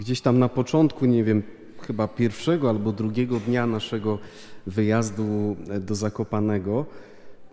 Gdzieś tam na początku, nie wiem, chyba pierwszego albo drugiego dnia naszego wyjazdu do Zakopanego,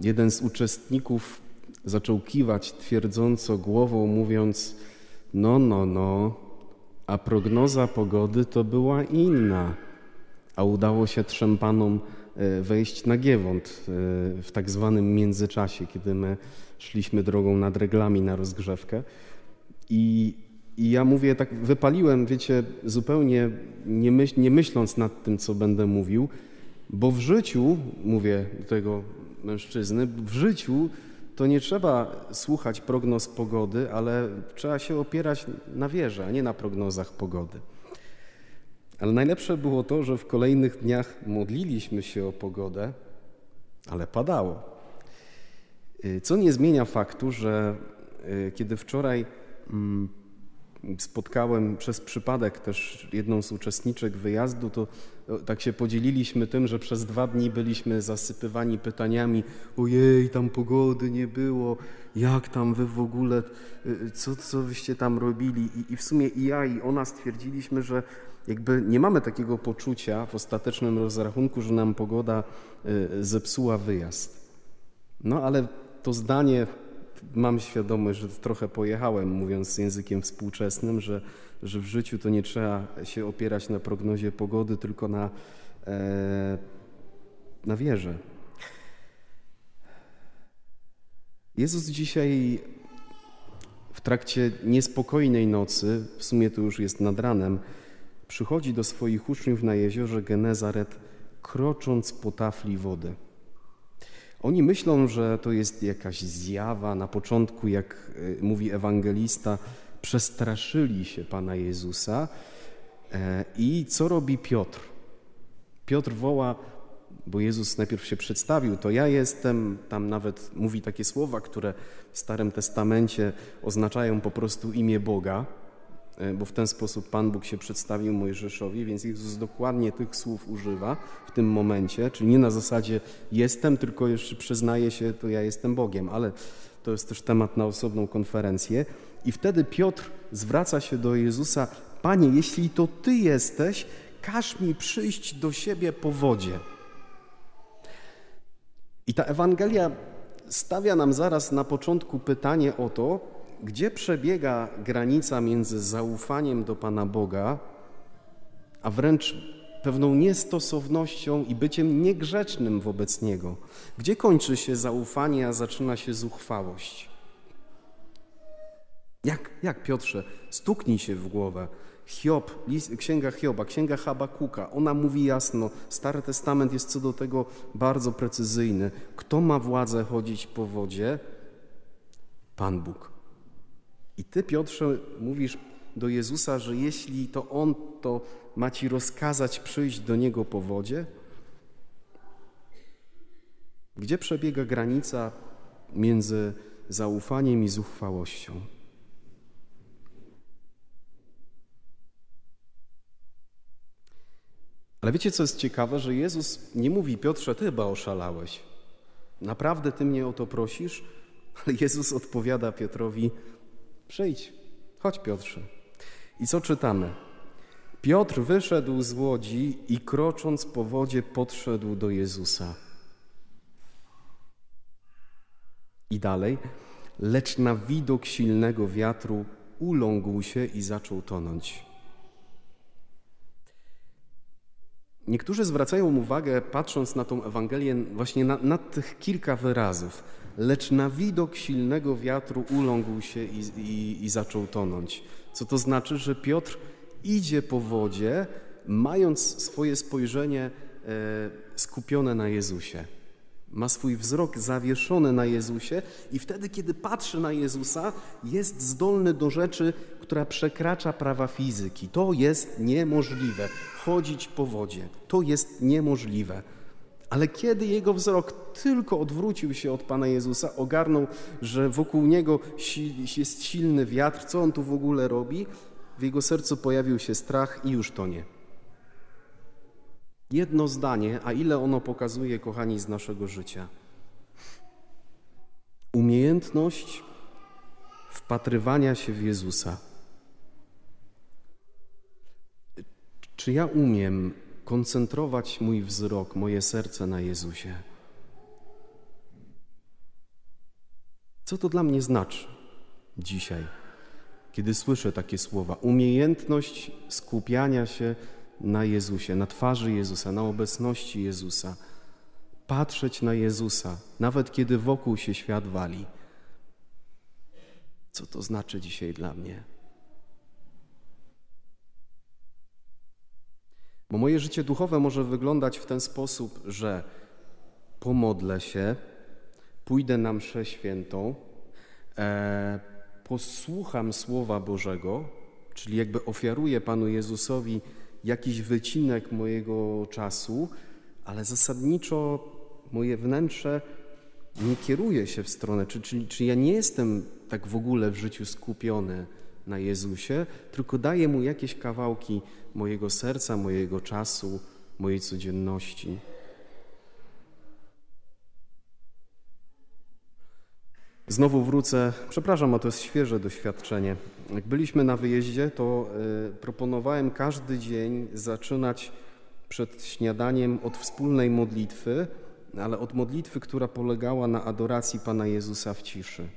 jeden z uczestników zaczął kiwać twierdząco głową, mówiąc: no, a prognoza pogody to była inna, a udało się trzem panom wejść na Giewont w tak zwanym międzyczasie, kiedy my szliśmy drogą nad Reglami na rozgrzewkę. I ja mówię, tak wypaliłem, wiecie, zupełnie nie myśląc nad tym, co będę mówił, bo w życiu, mówię do tego mężczyzny, w życiu to nie trzeba słuchać prognoz pogody, ale trzeba się opierać na wierze, a nie na prognozach pogody. Ale najlepsze było to, że w kolejnych dniach modliliśmy się o pogodę, ale padało. Co nie zmienia faktu, że kiedy wczoraj spotkałem przez przypadek też jedną z uczestniczek wyjazdu, to tak się podzieliliśmy tym, że przez 2 dni byliśmy zasypywani pytaniami: ojej, tam pogody nie było, jak tam wy w ogóle, co wyście tam robili? I w sumie i ja, i ona stwierdziliśmy, że jakby nie mamy takiego poczucia w ostatecznym rozrachunku, że nam pogoda zepsuła wyjazd. No ale to zdanie, mam świadomość, że trochę pojechałem, mówiąc językiem współczesnym, że w życiu to nie trzeba się opierać na prognozie pogody, tylko na wierze. Jezus dzisiaj w trakcie niespokojnej nocy, w sumie to już jest nad ranem, przychodzi do swoich uczniów na jeziorze Genezaret, krocząc po tafli wody. Oni myślą, że to jest jakaś zjawa. Na początku, jak mówi ewangelista, przestraszyli się Pana Jezusa. I co robi Piotr? Piotr woła, bo Jezus najpierw się przedstawił: to ja jestem. Tam nawet mówi takie słowa, które w Starym Testamencie oznaczają po prostu imię Boga, bo w ten sposób Pan Bóg się przedstawił Mojżeszowi, więc Jezus dokładnie tych słów używa w tym momencie, czyli nie na zasadzie jestem, tylko jeszcze przyznaję się, to ja jestem Bogiem, ale to jest też temat na osobną konferencję. I wtedy Piotr zwraca się do Jezusa: Panie, jeśli to Ty jesteś, każ mi przyjść do siebie po wodzie. I ta Ewangelia stawia nam zaraz na początku pytanie o to, gdzie przebiega granica między zaufaniem do Pana Boga, a wręcz pewną niestosownością i byciem niegrzecznym wobec Niego? Gdzie kończy się zaufanie, a zaczyna się zuchwałość? Jak Piotrze, stuknij się w głowę. Hiob, Księga Hioba, Księga Habakuka, ona mówi jasno, Stary Testament jest co do tego bardzo precyzyjny. Kto ma władzę chodzić po wodzie? Pan Bóg. I Ty, Piotrze, mówisz do Jezusa, że jeśli to On, to ma Ci rozkazać przyjść do Niego po wodzie? Gdzie przebiega granica między zaufaniem i zuchwałością? Ale wiecie, co jest ciekawe, że Jezus nie mówi: Piotrze, Ty chyba oszalałeś. Naprawdę Ty mnie o to prosisz? Ale Jezus odpowiada Piotrowi: przyjdź, chodź, Piotrze. I co czytamy? Piotr wyszedł z łodzi i krocząc po wodzie podszedł do Jezusa. I dalej. Lecz na widok silnego wiatru uląkł się i zaczął tonąć. Niektórzy zwracają uwagę, patrząc na tą Ewangelię, właśnie na tych kilka wyrazów. Lecz na widok silnego wiatru uląkł się i zaczął tonąć. Co to znaczy, że Piotr idzie po wodzie, mając swoje spojrzenie skupione na Jezusie. Ma swój wzrok zawieszony na Jezusie i wtedy, kiedy patrzy na Jezusa, jest zdolny do rzeczy, która przekracza prawa fizyki. To jest niemożliwe. Chodzić po wodzie. To jest niemożliwe. Ale kiedy jego wzrok tylko odwrócił się od Pana Jezusa, ogarnął, że wokół niego jest silny wiatr, co on tu w ogóle robi, w jego sercu pojawił się strach i już tonie. Jedno zdanie, a ile ono pokazuje, kochani, z naszego życia. Umiejętność wpatrywania się w Jezusa. Czy ja umiem koncentrować mój wzrok, moje serce na Jezusie? Co to dla mnie znaczy dzisiaj, kiedy słyszę takie słowa? Umiejętność skupiania się na Jezusie, na twarzy Jezusa, na obecności Jezusa. Patrzeć na Jezusa, nawet kiedy wokół się świat wali. Co to znaczy dzisiaj dla mnie? Bo moje życie duchowe może wyglądać w ten sposób, że pomodlę się, pójdę na mszę świętą, posłucham Słowa Bożego, czyli jakby ofiaruję Panu Jezusowi jakiś wycinek mojego czasu, ale zasadniczo moje wnętrze nie kieruje się w stronę, czyli ja nie jestem tak w ogóle w życiu skupiony na Jezusie, tylko daję Mu jakieś kawałki mojego serca, mojego czasu, mojej codzienności. Znowu wrócę, przepraszam, a to jest świeże doświadczenie. Jak byliśmy na wyjeździe, to proponowałem każdy dzień zaczynać przed śniadaniem od wspólnej modlitwy, ale od modlitwy, która polegała na adoracji Pana Jezusa w ciszy.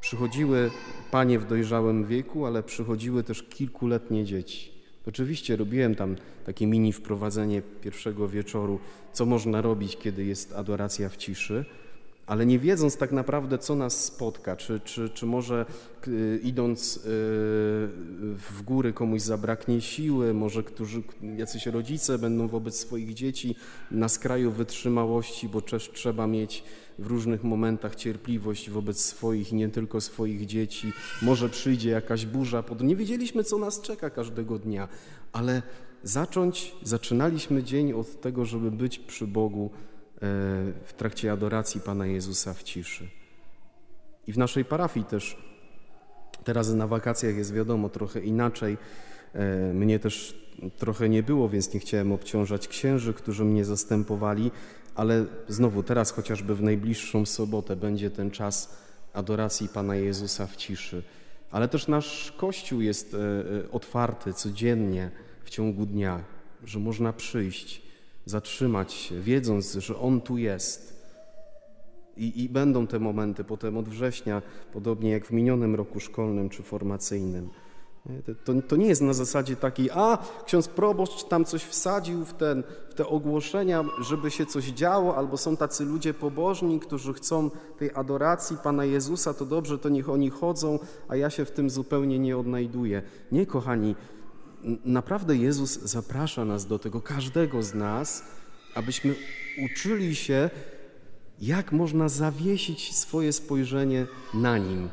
Przychodziły panie w dojrzałym wieku, ale przychodziły też kilkuletnie dzieci. Oczywiście robiłem tam takie mini wprowadzenie pierwszego wieczoru, co można robić, kiedy jest adoracja w ciszy, ale nie wiedząc tak naprawdę, co nas spotka, czy może idąc w góry komuś zabraknie siły, może jacyś rodzice będą wobec swoich dzieci na skraju wytrzymałości, bo też trzeba mieć w różnych momentach cierpliwość wobec swoich, nie tylko swoich dzieci. Może przyjdzie jakaś burza. Nie wiedzieliśmy, co nas czeka każdego dnia, ale zaczynaliśmy dzień od tego, żeby być przy Bogu, w trakcie adoracji Pana Jezusa w ciszy. I w naszej parafii też, teraz na wakacjach jest wiadomo trochę inaczej, mnie też trochę nie było, więc nie chciałem obciążać księży, którzy mnie zastępowali, ale znowu teraz chociażby w najbliższą sobotę będzie ten czas adoracji Pana Jezusa w ciszy. Ale też nasz Kościół jest otwarty codziennie w ciągu dnia, że można przyjść, zatrzymać się, wiedząc, że On tu jest. I będą te momenty potem od września, podobnie jak w minionym roku szkolnym czy formacyjnym. To nie jest na zasadzie takiej, ksiądz proboszcz tam coś wsadził w te ogłoszenia, żeby się coś działo, albo są tacy ludzie pobożni, którzy chcą tej adoracji Pana Jezusa, to dobrze, to niech oni chodzą, a ja się w tym zupełnie nie odnajduję. Nie, kochani, naprawdę Jezus zaprasza nas do tego, każdego z nas, abyśmy uczyli się, jak można zawiesić swoje spojrzenie na Nim.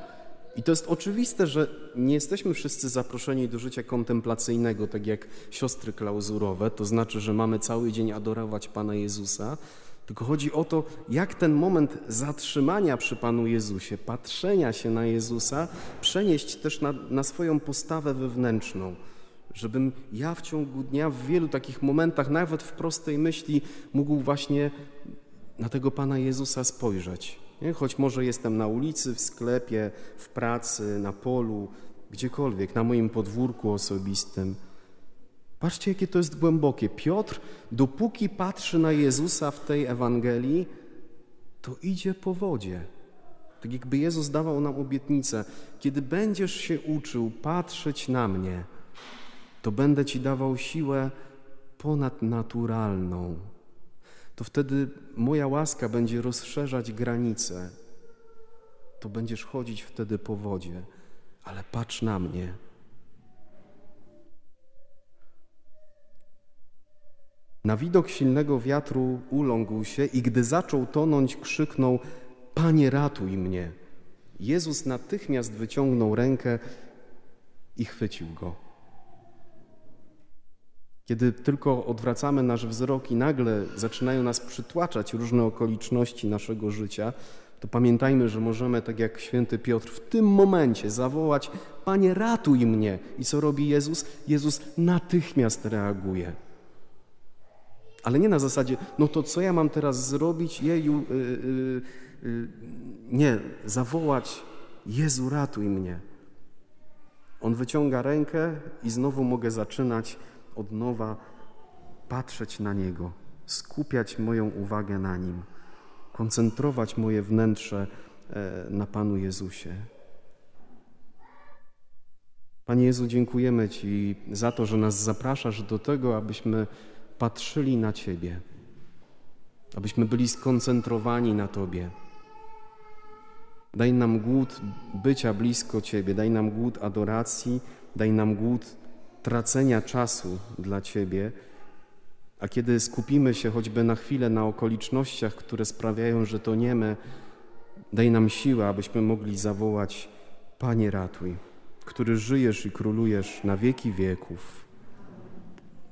I to jest oczywiste, że nie jesteśmy wszyscy zaproszeni do życia kontemplacyjnego, tak jak siostry klauzurowe, to znaczy, że mamy cały dzień adorować Pana Jezusa, tylko chodzi o to, jak ten moment zatrzymania przy Panu Jezusie, patrzenia się na Jezusa, przenieść też na swoją postawę wewnętrzną. Żebym ja w ciągu dnia w wielu takich momentach, nawet w prostej myśli, mógł właśnie na tego Pana Jezusa spojrzeć. Nie? Choć może jestem na ulicy, w sklepie, w pracy, na polu, gdziekolwiek, na moim podwórku osobistym. Patrzcie, jakie to jest głębokie. Piotr, dopóki patrzy na Jezusa w tej Ewangelii, to idzie po wodzie. Tak jakby Jezus dawał nam obietnicę. Kiedy będziesz się uczył patrzeć na mnie, to będę Ci dawał siłę ponadnaturalną. To wtedy moja łaska będzie rozszerzać granice. To będziesz chodzić wtedy po wodzie, ale patrz na mnie. Na widok silnego wiatru uląkł się i gdy zaczął tonąć, krzyknął: Panie, ratuj mnie. Jezus natychmiast wyciągnął rękę i chwycił go. Kiedy tylko odwracamy nasz wzrok i nagle zaczynają nas przytłaczać różne okoliczności naszego życia, to pamiętajmy, że możemy, tak jak święty Piotr, w tym momencie zawołać: Panie, ratuj mnie! I co robi Jezus? Jezus natychmiast reaguje. Ale nie na zasadzie, no to co ja mam teraz zrobić? Nie, zawołać: Jezu, ratuj mnie! On wyciąga rękę i znowu mogę zaczynać od nowa, patrzeć na Niego, skupiać moją uwagę na Nim, koncentrować moje wnętrze na Panu Jezusie. Panie Jezu, dziękujemy Ci za to, że nas zapraszasz do tego, abyśmy patrzyli na Ciebie, abyśmy byli skoncentrowani na Tobie. Daj nam głód bycia blisko Ciebie, daj nam głód adoracji, daj nam głód tracenia czasu dla Ciebie, a kiedy skupimy się choćby na chwilę na okolicznościach, które sprawiają, że toniemy, daj nam siłę, abyśmy mogli zawołać: Panie, ratuj, który żyjesz i królujesz na wieki wieków.